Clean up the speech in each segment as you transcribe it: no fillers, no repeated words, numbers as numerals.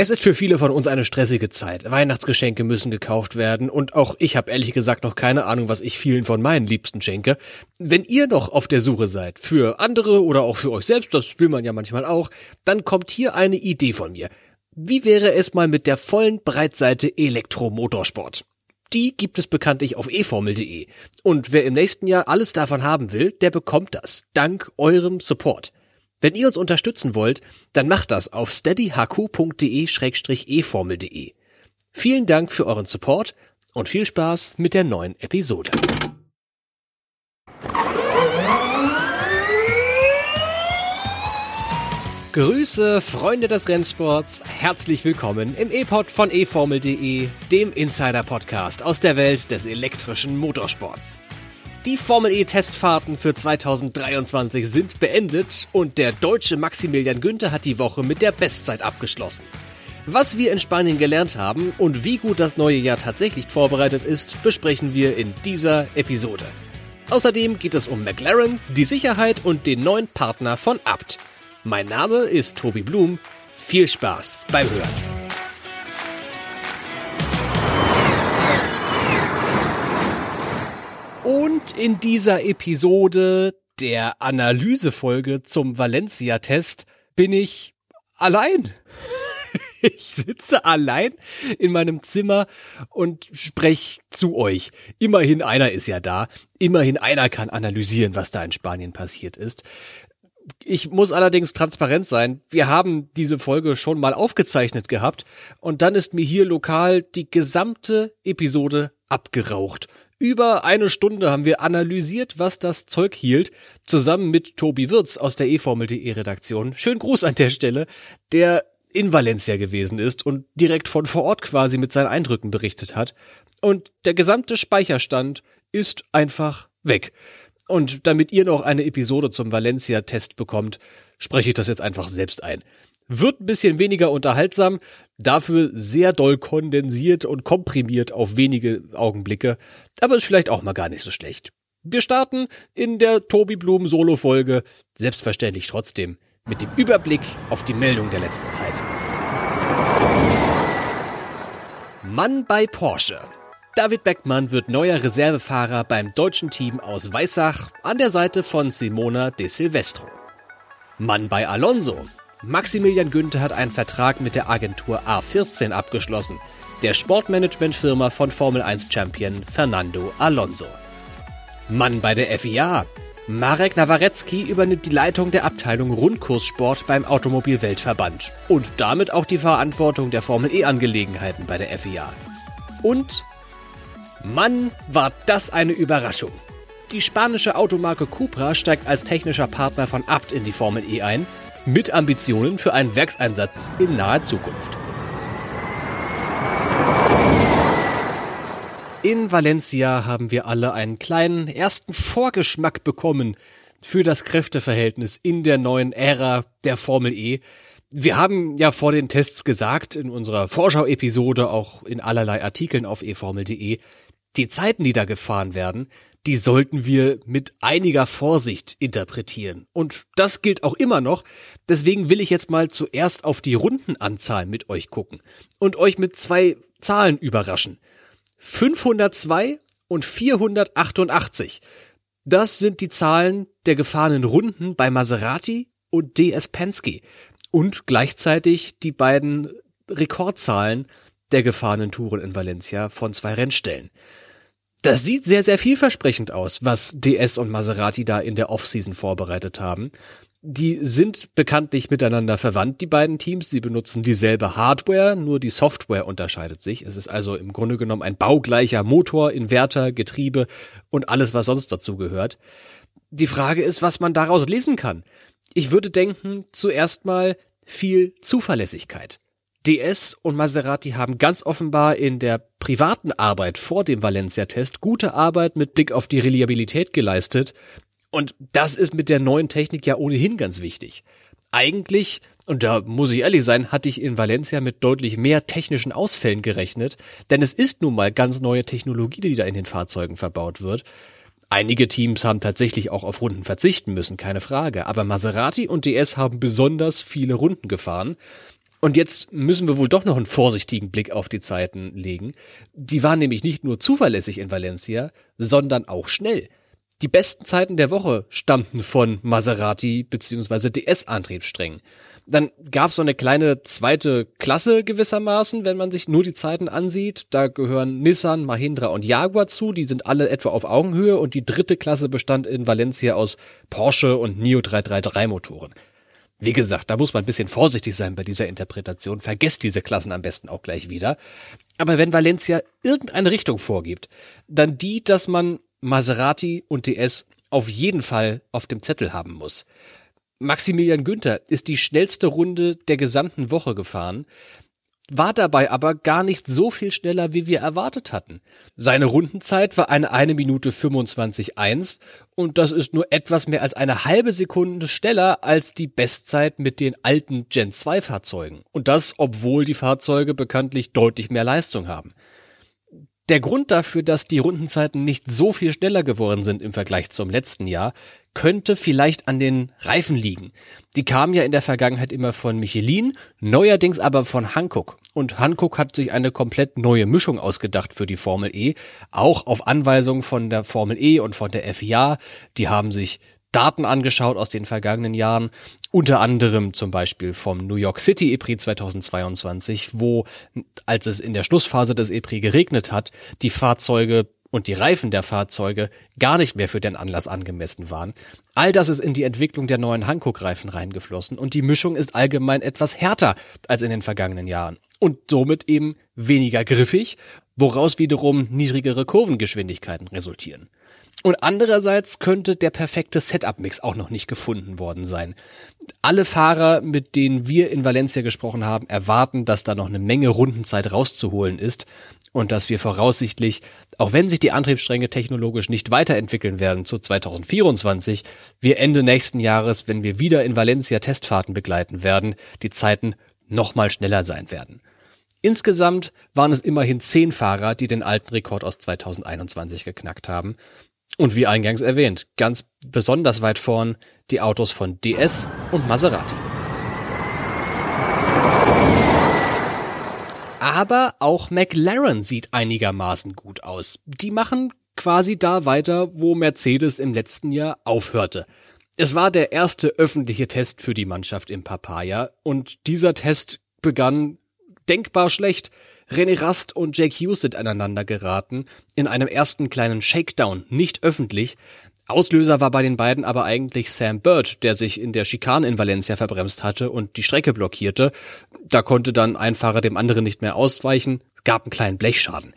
Es ist für viele von uns eine stressige Zeit. Weihnachtsgeschenke müssen gekauft werden und auch ich habe ehrlich gesagt noch keine Ahnung, was ich vielen von meinen Liebsten schenke. Wenn ihr noch auf der Suche seid, für andere oder auch für euch selbst, das will man ja manchmal auch, dann kommt hier eine Idee von mir. Wie wäre es mal mit der vollen Breitseite Elektromotorsport? Die gibt es bekanntlich auf eformel.de. Und wer im nächsten Jahr alles davon haben will, der bekommt das, dank eurem Support. Wenn ihr uns unterstützen wollt, dann macht das auf steadyhq.de/eformel.de. Vielen Dank für euren Support und viel Spaß mit der neuen Episode. Grüße, Freunde des Rennsports. Herzlich willkommen im E-Pod von eformel.de, dem Insider-Podcast aus der Welt des elektrischen Motorsports. Die Formel-E-Testfahrten für 2023 sind beendet und der deutsche Maximilian Günther hat die Woche mit der Bestzeit abgeschlossen. Was wir in Spanien gelernt haben und wie gut das neue Jahr tatsächlich vorbereitet ist, besprechen wir in dieser Episode. Außerdem geht es um McLaren, die Sicherheit und den neuen Partner von Abt. Mein Name ist Tobi Blum. Viel Spaß beim Hören. Und in dieser Episode der Analysefolge zum Valencia-Test bin ich allein. Ich sitze allein in meinem Zimmer und spreche zu euch. Immerhin einer ist ja da. Immerhin einer kann analysieren, was da in Spanien passiert ist. Ich muss allerdings transparent sein. Wir haben diese Folge schon mal aufgezeichnet gehabt und dann ist mir hier lokal die gesamte Episode abgeraucht. Über eine Stunde haben wir analysiert, was das Zeug hielt, zusammen mit Tobi Wirtz aus der eformel.de Redaktion. Schönen Gruß an der Stelle, der in Valencia gewesen ist und direkt von vor Ort quasi mit seinen Eindrücken berichtet hat. Und der gesamte Speicherstand ist einfach weg. Und damit ihr noch eine Episode zum Valencia-Test bekommt, spreche ich das jetzt einfach selbst ein. Wird ein bisschen weniger unterhaltsam, dafür sehr doll kondensiert und komprimiert auf wenige Augenblicke, aber ist vielleicht auch mal gar nicht so schlecht. Wir starten in der Tobi Blum Solo-Folge, selbstverständlich trotzdem, mit dem Überblick auf die Meldung der letzten Zeit. Mann bei Porsche. David Beckmann wird neuer Reservefahrer beim deutschen Team aus Weißach an der Seite von Simona De Silvestro. Mann bei Alonso. Maximilian Günther hat einen Vertrag mit der Agentur A14 abgeschlossen, der Sportmanagement-Firma von Formel-1-Champion Fernando Alonso. Mann bei der FIA. Marek Nawarecki übernimmt die Leitung der Abteilung Rundkurssport beim Automobilweltverband und damit auch die Verantwortung der Formel-E-Angelegenheiten bei der FIA. Und Mann, war das eine Überraschung! Die spanische Automarke Cupra steigt als technischer Partner von Abt in die Formel E ein, mit Ambitionen für einen Werkseinsatz in naher Zukunft. In Valencia haben wir alle einen kleinen ersten Vorgeschmack bekommen für das Kräfteverhältnis in der neuen Ära der Formel E. Wir haben ja vor den Tests gesagt, in unserer Vorschau-Episode, auch in allerlei Artikeln auf eformel.de, die Zeiten, die da gefahren werden, die sollten wir mit einiger Vorsicht interpretieren. Und das gilt auch immer noch. Deswegen will ich jetzt mal zuerst auf die Rundenanzahl mit euch gucken und euch mit zwei Zahlen überraschen. 502 und 488. Das sind die Zahlen der gefahrenen Runden bei Maserati und DS Penske und gleichzeitig die beiden Rekordzahlen der gefahrenen Touren in Valencia von zwei Rennstellen. Das sieht sehr, sehr vielversprechend aus, was DS und Maserati da in der Offseason vorbereitet haben. Die sind bekanntlich miteinander verwandt, die beiden Teams. Sie benutzen dieselbe Hardware, nur die Software unterscheidet sich. Es ist also im Grunde genommen ein baugleicher Motor, Inverter, Getriebe und alles, was sonst dazu gehört. Die Frage ist, was man daraus lesen kann. Ich würde denken, zuerst mal viel Zuverlässigkeit. DS und Maserati haben ganz offenbar in der privaten Arbeit vor dem Valencia-Test gute Arbeit mit Blick auf die Reliabilität geleistet. Und das ist mit der neuen Technik ja ohnehin ganz wichtig. Eigentlich, und da muss ich ehrlich sein, hatte ich in Valencia mit deutlich mehr technischen Ausfällen gerechnet. Denn es ist nun mal ganz neue Technologie, die da in den Fahrzeugen verbaut wird. Einige Teams haben tatsächlich auch auf Runden verzichten müssen, keine Frage. Aber Maserati und DS haben besonders viele Runden gefahren. Und jetzt müssen wir wohl doch noch einen vorsichtigen Blick auf die Zeiten legen. Die waren nämlich nicht nur zuverlässig in Valencia, sondern auch schnell. Die besten Zeiten der Woche stammten von Maserati bzw. DS-Antriebssträngen. Dann gab es so eine kleine zweite Klasse gewissermaßen, wenn man sich nur die Zeiten ansieht. Da gehören Nissan, Mahindra und Jaguar zu. Die sind alle etwa auf Augenhöhe. Und die dritte Klasse bestand in Valencia aus Porsche und Neo 333 Motoren. Wie gesagt, da muss man ein bisschen vorsichtig sein bei dieser Interpretation. Vergesst diese Klassen am besten auch gleich wieder. Aber wenn Valencia irgendeine Richtung vorgibt, dann die, dass man Maserati und DS auf jeden Fall auf dem Zettel haben muss. Maximilian Günther ist die schnellste Runde der gesamten Woche gefahren, war dabei aber gar nicht so viel schneller, wie wir erwartet hatten. Seine Rundenzeit war eine 1 Minute 25,1 und das ist nur etwas mehr als eine halbe Sekunde schneller als die Bestzeit mit den alten Gen 2 Fahrzeugen. Und das, obwohl die Fahrzeuge bekanntlich deutlich mehr Leistung haben. Der Grund dafür, dass die Rundenzeiten nicht so viel schneller geworden sind im Vergleich zum letzten Jahr, könnte vielleicht an den Reifen liegen. Die kamen ja in der Vergangenheit immer von Michelin, neuerdings aber von Hankook. Und Hankook hat sich eine komplett neue Mischung ausgedacht für die Formel E, auch auf Anweisung von der Formel E und von der FIA. Die haben sich Daten angeschaut aus den vergangenen Jahren, unter anderem zum Beispiel vom New York City ePrix 2022, wo, als es in der Schlussphase des ePrix geregnet hat, die Fahrzeuge und die Reifen der Fahrzeuge gar nicht mehr für den Anlass angemessen waren. All das ist in die Entwicklung der neuen Hankook-Reifen reingeflossen und die Mischung ist allgemein etwas härter als in den vergangenen Jahren und somit eben weniger griffig, woraus wiederum niedrigere Kurvengeschwindigkeiten resultieren. Und andererseits könnte der perfekte Setup-Mix auch noch nicht gefunden worden sein. Alle Fahrer, mit denen wir in Valencia gesprochen haben, erwarten, dass da noch eine Menge Rundenzeit rauszuholen ist und dass wir voraussichtlich, auch wenn sich die Antriebsstränge technologisch nicht weiterentwickeln werden zu 2024, wir Ende nächsten Jahres, wenn wir wieder in Valencia Testfahrten begleiten werden, die Zeiten nochmal schneller sein werden. Insgesamt waren es immerhin 10 Fahrer, die den alten Rekord aus 2021 geknackt haben. Und wie eingangs erwähnt, ganz besonders weit vorn die Autos von DS und Maserati. Aber auch McLaren sieht einigermaßen gut aus. Die machen quasi da weiter, wo Mercedes im letzten Jahr aufhörte. Es war der erste öffentliche Test für die Mannschaft im Papaya und dieser Test begann denkbar schlecht. René Rast und Jake Hughes sind aneinander geraten, in einem ersten kleinen Shakedown, nicht öffentlich. Auslöser war bei den beiden aber eigentlich Sam Bird, der sich in der Schikane in Valencia verbremst hatte und die Strecke blockierte. Da konnte dann ein Fahrer dem anderen nicht mehr ausweichen, gab einen kleinen Blechschaden.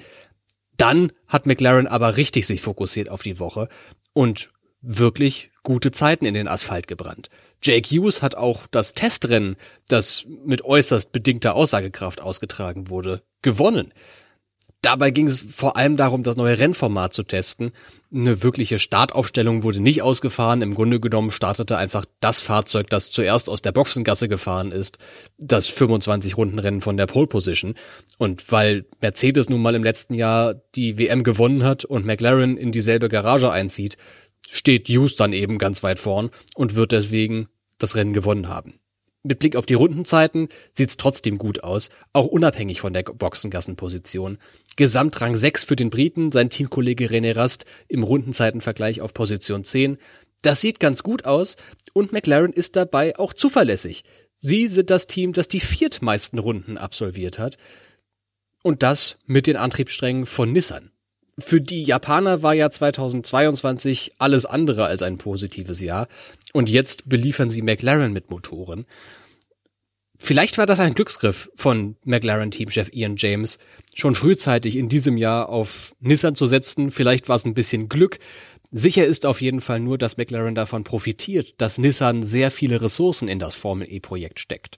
Dann hat McLaren aber richtig sich fokussiert auf die Woche und wirklich gute Zeiten in den Asphalt gebrannt. Jake Hughes hat auch das Testrennen, das mit äußerst bedingter Aussagekraft ausgetragen wurde, gewonnen. Dabei ging es vor allem darum, das neue Rennformat zu testen. Eine wirkliche Startaufstellung wurde nicht ausgefahren. Im Grunde genommen startete einfach das Fahrzeug, das zuerst aus der Boxengasse gefahren ist, das 25-Runden-Rennen von der Pole Position. Und weil Mercedes nun mal im letzten Jahr die WM gewonnen hat und McLaren in dieselbe Garage einzieht, steht Hughes dann eben ganz weit vorn und wird deswegen das Rennen gewonnen haben. Mit Blick auf die Rundenzeiten sieht's trotzdem gut aus, auch unabhängig von der Boxengassenposition. Gesamtrang 6 für den Briten, sein Teamkollege René Rast im Rundenzeitenvergleich auf Position 10. Das sieht ganz gut aus und McLaren ist dabei auch zuverlässig. Sie sind das Team, das die viertmeisten Runden absolviert hat und das mit den Antriebssträngen von Nissan. Für die Japaner war ja 2022 alles andere als ein positives Jahr und jetzt beliefern sie McLaren mit Motoren. Vielleicht war das ein Glücksgriff von McLaren-Teamchef Ian James, schon frühzeitig in diesem Jahr auf Nissan zu setzen. Vielleicht war es ein bisschen Glück. Sicher ist auf jeden Fall nur, dass McLaren davon profitiert, dass Nissan sehr viele Ressourcen in das Formel-E-Projekt steckt.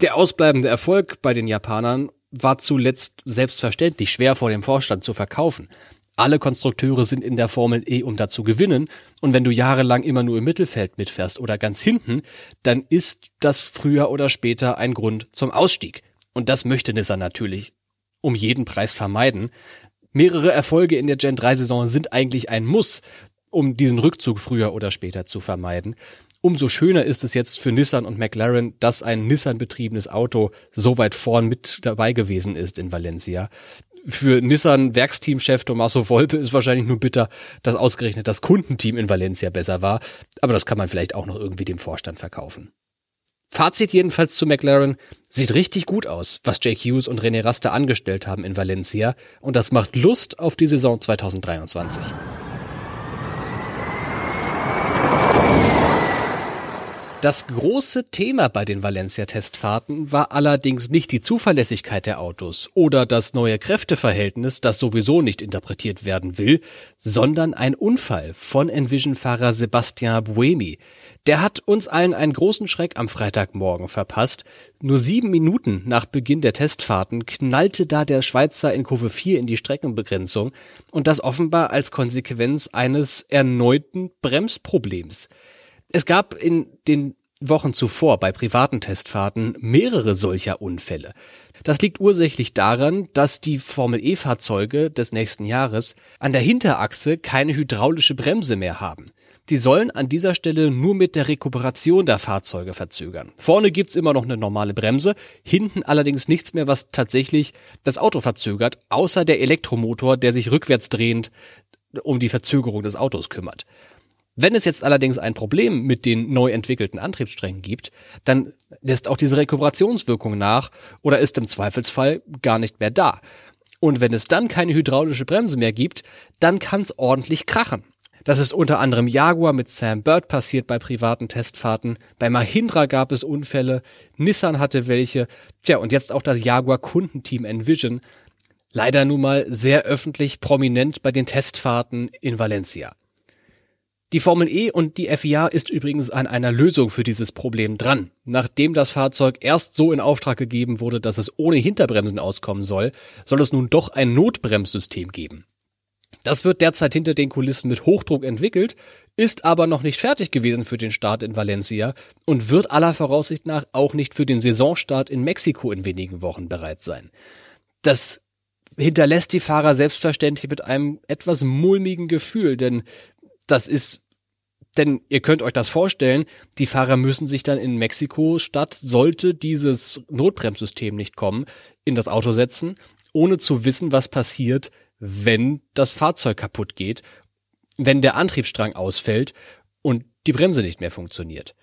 Der ausbleibende Erfolg bei den Japanern war zuletzt selbstverständlich schwer vor dem Vorstand zu verkaufen. Alle Konstrukteure sind in der Formel E, um da zu gewinnen. Und wenn du jahrelang immer nur im Mittelfeld mitfährst oder ganz hinten, dann ist das früher oder später ein Grund zum Ausstieg. Und das möchte Nissan natürlich um jeden Preis vermeiden. Mehrere Erfolge in der Gen 3 Saison sind eigentlich ein Muss, um diesen Rückzug früher oder später zu vermeiden. Umso schöner ist es jetzt für Nissan und McLaren, dass ein Nissan-betriebenes Auto so weit vorn mit dabei gewesen ist in Valencia. Für Nissan-Werksteamchef Tommaso Volpe ist wahrscheinlich nur bitter, dass ausgerechnet das Kundenteam in Valencia besser war. Aber das kann man vielleicht auch noch irgendwie dem Vorstand verkaufen. Fazit jedenfalls zu McLaren, sieht richtig gut aus, was Jake Hughes und René Rast angestellt haben in Valencia. Und das macht Lust auf die Saison 2023. Das große Thema bei den Valencia-Testfahrten war allerdings nicht die Zuverlässigkeit der Autos oder das neue Kräfteverhältnis, das sowieso nicht interpretiert werden will, sondern ein Unfall von Envision-Fahrer Sebastian Buemi. Der hat uns allen einen großen Schreck am Freitagmorgen verpasst. Nur 7 Minuten nach Beginn der Testfahrten knallte da der Schweizer in Kurve 4 in die Streckenbegrenzung und das offenbar als Konsequenz eines erneuten Bremsproblems. Es gab in den Wochen zuvor bei privaten Testfahrten mehrere solcher Unfälle. Das liegt ursächlich daran, dass die Formel-E-Fahrzeuge des nächsten Jahres an der Hinterachse keine hydraulische Bremse mehr haben. Die sollen an dieser Stelle nur mit der Rekuperation der Fahrzeuge verzögern. Vorne gibt's immer noch eine normale Bremse, hinten allerdings nichts mehr, was tatsächlich das Auto verzögert, außer der Elektromotor, der sich rückwärts drehend um die Verzögerung des Autos kümmert. Wenn es jetzt allerdings ein Problem mit den neu entwickelten Antriebssträngen gibt, dann lässt auch diese Rekuperationswirkung nach oder ist im Zweifelsfall gar nicht mehr da. Und wenn es dann keine hydraulische Bremse mehr gibt, dann kann es ordentlich krachen. Das ist unter anderem Jaguar mit Sam Bird passiert bei privaten Testfahrten, bei Mahindra gab es Unfälle, Nissan hatte welche, tja, und jetzt auch das Jaguar-Kundenteam Envision, leider nun mal sehr öffentlich prominent bei den Testfahrten in Valencia. Die Formel E und die FIA ist übrigens an einer Lösung für dieses Problem dran. Nachdem das Fahrzeug erst so in Auftrag gegeben wurde, dass es ohne Hinterbremsen auskommen soll, soll es nun doch ein Notbremssystem geben. Das wird derzeit hinter den Kulissen mit Hochdruck entwickelt, ist aber noch nicht fertig gewesen für den Start in Valencia und wird aller Voraussicht nach auch nicht für den Saisonstart in Mexiko in wenigen Wochen bereit sein. Das hinterlässt die Fahrer selbstverständlich mit einem etwas mulmigen Gefühl, denn ihr könnt euch das vorstellen, die Fahrer müssen sich dann in Mexiko-Stadt, sollte dieses Notbremssystem nicht kommen, in das Auto setzen, ohne zu wissen, was passiert, wenn das Fahrzeug kaputt geht, wenn der Antriebsstrang ausfällt und die Bremse nicht mehr funktioniert.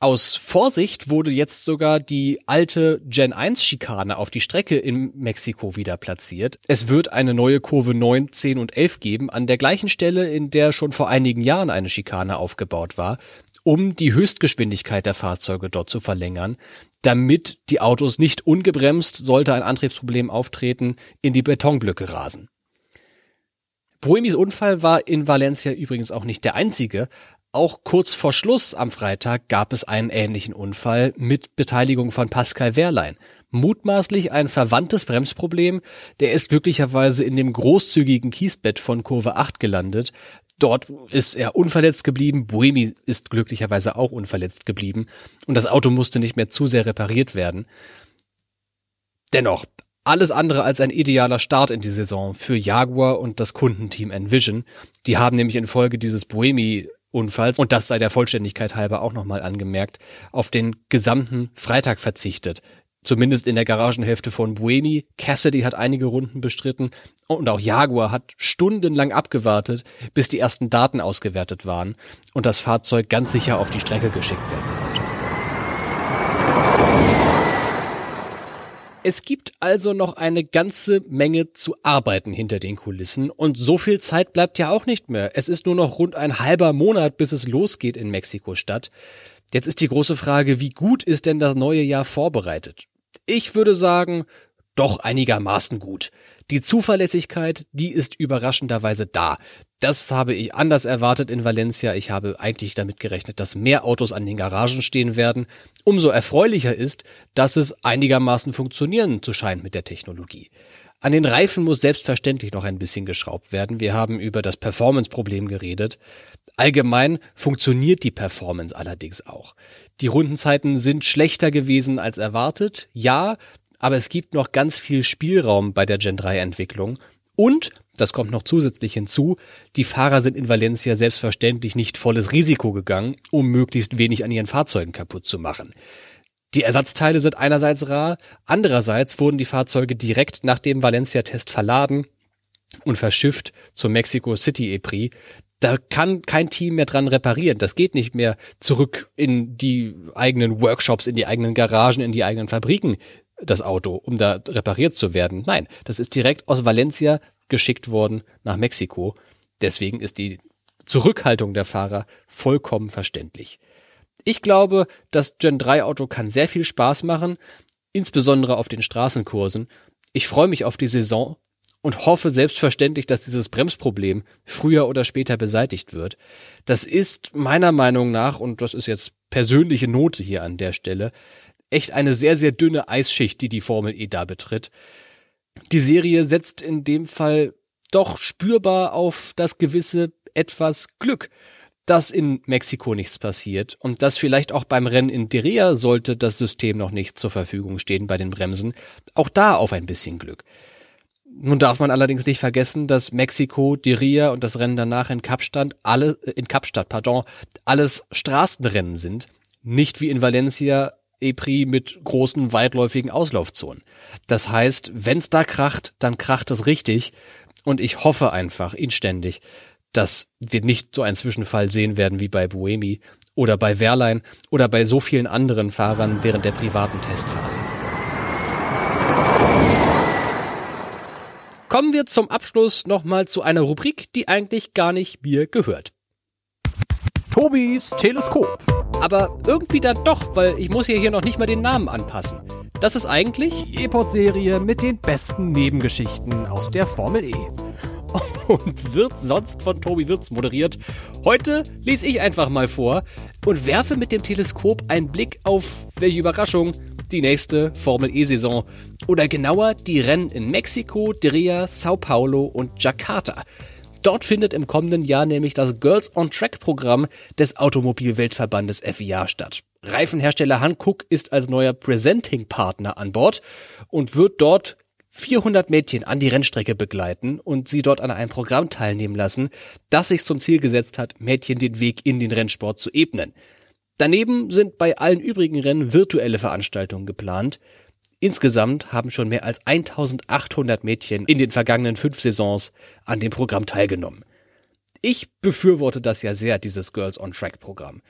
Aus Vorsicht wurde jetzt sogar die alte Gen 1 Schikane auf die Strecke in Mexiko wieder platziert. Es wird eine neue Kurve 9, 10 und 11 geben, an der gleichen Stelle, in der schon vor einigen Jahren eine Schikane aufgebaut war, um die Höchstgeschwindigkeit der Fahrzeuge dort zu verlängern, damit die Autos nicht ungebremst, sollte ein Antriebsproblem auftreten, in die Betonblöcke rasen. Buemis Unfall war in Valencia übrigens auch nicht der einzige. Auch kurz vor Schluss am Freitag gab es einen ähnlichen Unfall mit Beteiligung von Pascal Wehrlein. Mutmaßlich ein verwandtes Bremsproblem, der ist glücklicherweise in dem großzügigen Kiesbett von Kurve 8 gelandet. Dort ist er unverletzt geblieben, Buemi ist glücklicherweise auch unverletzt geblieben und das Auto musste nicht mehr zu sehr repariert werden. Dennoch, alles andere als ein idealer Start in die Saison für Jaguar und das Kundenteam Envision. Die haben nämlich infolge dieses Buemi-Unfalls, und das sei der Vollständigkeit halber auch nochmal angemerkt, auf den gesamten Freitag verzichtet. Zumindest in der Garagenhälfte von Buemi. Cassidy hat einige Runden bestritten und auch Jaguar hat stundenlang abgewartet, bis die ersten Daten ausgewertet waren und das Fahrzeug ganz sicher auf die Strecke geschickt werden konnte. Es gibt also noch eine ganze Menge zu arbeiten hinter den Kulissen und so viel Zeit bleibt ja auch nicht mehr. Es ist nur noch rund ein halber Monat, bis es losgeht in Mexiko-Stadt. Jetzt ist die große Frage, wie gut ist denn das neue Jahr vorbereitet? Ich würde sagen, doch einigermaßen gut. Die Zuverlässigkeit, die ist überraschenderweise da. Das habe ich anders erwartet in Valencia. Ich habe eigentlich damit gerechnet, dass mehr Autos an den Garagen stehen werden. Umso erfreulicher ist, dass es einigermaßen funktionieren zu scheint mit der Technologie. An den Reifen muss selbstverständlich noch ein bisschen geschraubt werden. Wir haben über das Performance-Problem geredet. Allgemein funktioniert die Performance allerdings auch. Die Rundenzeiten sind schlechter gewesen als erwartet, ja, aber es gibt noch ganz viel Spielraum bei der Gen 3 Entwicklung Und, das kommt noch zusätzlich hinzu, die Fahrer sind in Valencia selbstverständlich nicht volles Risiko gegangen, um möglichst wenig an ihren Fahrzeugen kaputt zu machen. Die Ersatzteile sind einerseits rar, andererseits wurden die Fahrzeuge direkt nach dem Valencia-Test verladen und verschifft zum Mexico City E-Prix. Da kann kein Team mehr dran reparieren. Das geht nicht mehr zurück in die eigenen Workshops, in die eigenen Garagen, in die eigenen Fabriken, das Auto, um da repariert zu werden. Nein, das ist direkt aus Valencia geschickt worden nach Mexiko. Deswegen ist die Zurückhaltung der Fahrer vollkommen verständlich. Ich glaube, das Gen 3 Auto kann sehr viel Spaß machen, insbesondere auf den Straßenkursen. Ich freue mich auf die Saison und hoffe selbstverständlich, dass dieses Bremsproblem früher oder später beseitigt wird. Das ist meiner Meinung nach, und das ist jetzt persönliche Note hier an der Stelle, echt eine sehr, sehr dünne Eisschicht, die die Formel E da betritt. Die Serie setzt in dem Fall doch spürbar auf das gewisse etwas Glück, dass in Mexiko nichts passiert und dass vielleicht auch beim Rennen in Diriyah, sollte das System noch nicht zur Verfügung stehen bei den Bremsen, auch da auf ein bisschen Glück. Nun darf man allerdings nicht vergessen, dass Mexiko, Diriyah und das Rennen danach in Kapstadt, alles Straßenrennen sind, nicht wie in Valencia E-Prix mit großen weitläufigen Auslaufzonen. Das heißt, wenn es da kracht, dann kracht es richtig, und ich hoffe einfach inständig, dass wir nicht so einen Zwischenfall sehen werden wie bei Buemi oder bei Wehrlein oder bei so vielen anderen Fahrern während der privaten Testphase. Kommen wir zum Abschluss nochmal zu einer Rubrik, die eigentlich gar nicht mir gehört. Tobis Teleskop. Aber irgendwie dann doch, weil ich muss hier noch nicht mal den Namen anpassen. Das ist eigentlich die E-Pod-Serie mit den besten Nebengeschichten aus der Formel E. Und wird sonst von Tobi Wirtz moderiert. Heute lese ich einfach mal vor und werfe mit dem Teleskop einen Blick auf, welche Überraschung, die nächste Formel-E-Saison. Oder genauer, die Rennen in Mexiko, Diriyah, Sao Paulo und Jakarta. Dort findet im kommenden Jahr nämlich das Girls-on-Track-Programm des Automobilweltverbandes FIA statt. Reifenhersteller Hankook ist als neuer Presenting-Partner an Bord und wird dort 400 Mädchen an die Rennstrecke begleiten und sie dort an einem Programm teilnehmen lassen, das sich zum Ziel gesetzt hat, Mädchen den Weg in den Rennsport zu ebnen. Daneben sind bei allen übrigen Rennen virtuelle Veranstaltungen geplant. Insgesamt haben schon mehr als 1800 Mädchen in den vergangenen 5 Saisons an dem Programm teilgenommen. Ich befürworte das ja sehr, dieses Girls-on-Track-Programm.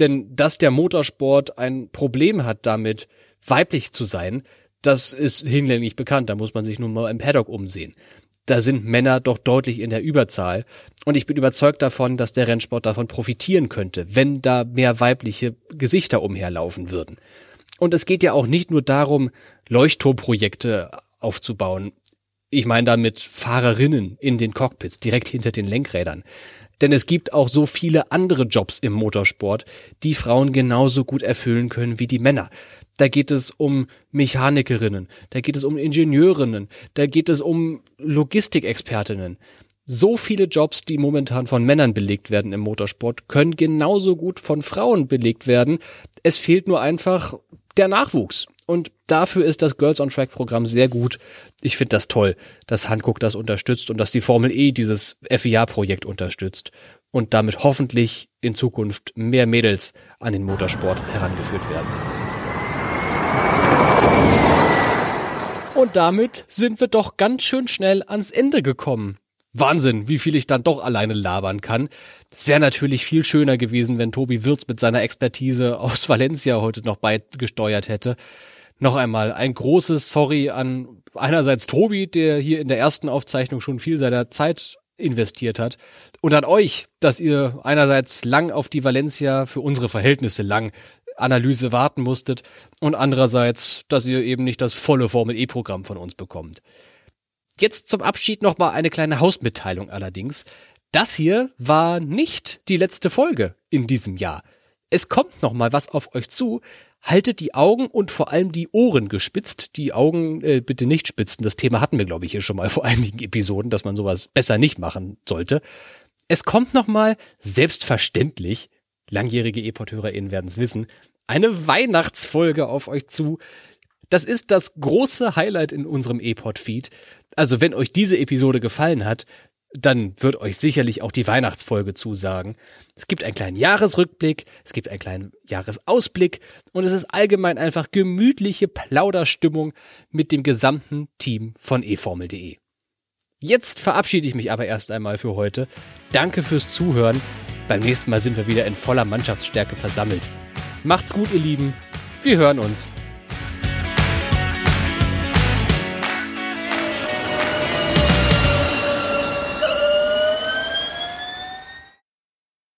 Denn dass der Motorsport ein Problem hat damit, weiblich zu sein, das ist hinlänglich bekannt, da muss man sich nun mal im Paddock umsehen. Da sind Männer doch deutlich in der Überzahl, und ich bin überzeugt davon, dass der Rennsport davon profitieren könnte, wenn da mehr weibliche Gesichter umherlaufen würden. Und es geht ja auch nicht nur darum, Leuchtturmprojekte aufzubauen. Ich meine damit Fahrerinnen in den Cockpits, direkt hinter den Lenkrädern. Denn es gibt auch so viele andere Jobs im Motorsport, die Frauen genauso gut erfüllen können wie die Männer. Da geht es um Mechanikerinnen, da geht es um Ingenieurinnen, da geht es um Logistikexpertinnen. So viele Jobs, die momentan von Männern belegt werden im Motorsport, können genauso gut von Frauen belegt werden. Es fehlt nur einfach der Nachwuchs. Und dafür ist das Girls-on-Track-Programm sehr gut. Ich finde das toll, dass Hankook das unterstützt und dass die Formel E dieses FIA-Projekt unterstützt und damit hoffentlich in Zukunft mehr Mädels an den Motorsport herangeführt werden. Und damit sind wir doch ganz schön schnell ans Ende gekommen. Wahnsinn, wie viel ich dann doch alleine labern kann. Es wäre natürlich viel schöner gewesen, wenn Tobi Wirtz mit seiner Expertise aus Valencia heute noch beigesteuert hätte. Noch einmal ein großes Sorry an einerseits Tobi, der hier in der ersten Aufzeichnung schon viel seiner Zeit investiert hat, und an euch, dass ihr einerseits lang auf die Valencia, für unsere Verhältnisse lang, Analyse warten musstet und andererseits, dass ihr eben nicht das volle Formel-E-Programm von uns bekommt. Jetzt zum Abschied nochmal eine kleine Hausmitteilung allerdings. Das hier war nicht die letzte Folge in diesem Jahr. Es kommt nochmal was auf euch zu. Haltet die Augen und vor allem die Ohren gespitzt. Die Augen bitte nicht spitzen. Das Thema hatten wir, glaube ich, hier schon mal vor einigen Episoden, dass man sowas besser nicht machen sollte. Es kommt nochmal, selbstverständlich, langjährige E-Pod-HörerInnen werden es wissen, eine Weihnachtsfolge auf euch zu. Das ist das große Highlight in unserem ePod-Feed. Also wenn euch diese Episode gefallen hat, dann wird euch sicherlich auch die Weihnachtsfolge zusagen. Es gibt einen kleinen Jahresrückblick, es gibt einen kleinen Jahresausblick und es ist allgemein einfach gemütliche Plauderstimmung mit dem gesamten Team von eformel.de. Jetzt verabschiede ich mich aber erst einmal für heute. Danke fürs Zuhören. Beim nächsten Mal sind wir wieder in voller Mannschaftsstärke versammelt. Macht's gut, ihr Lieben. Wir hören uns.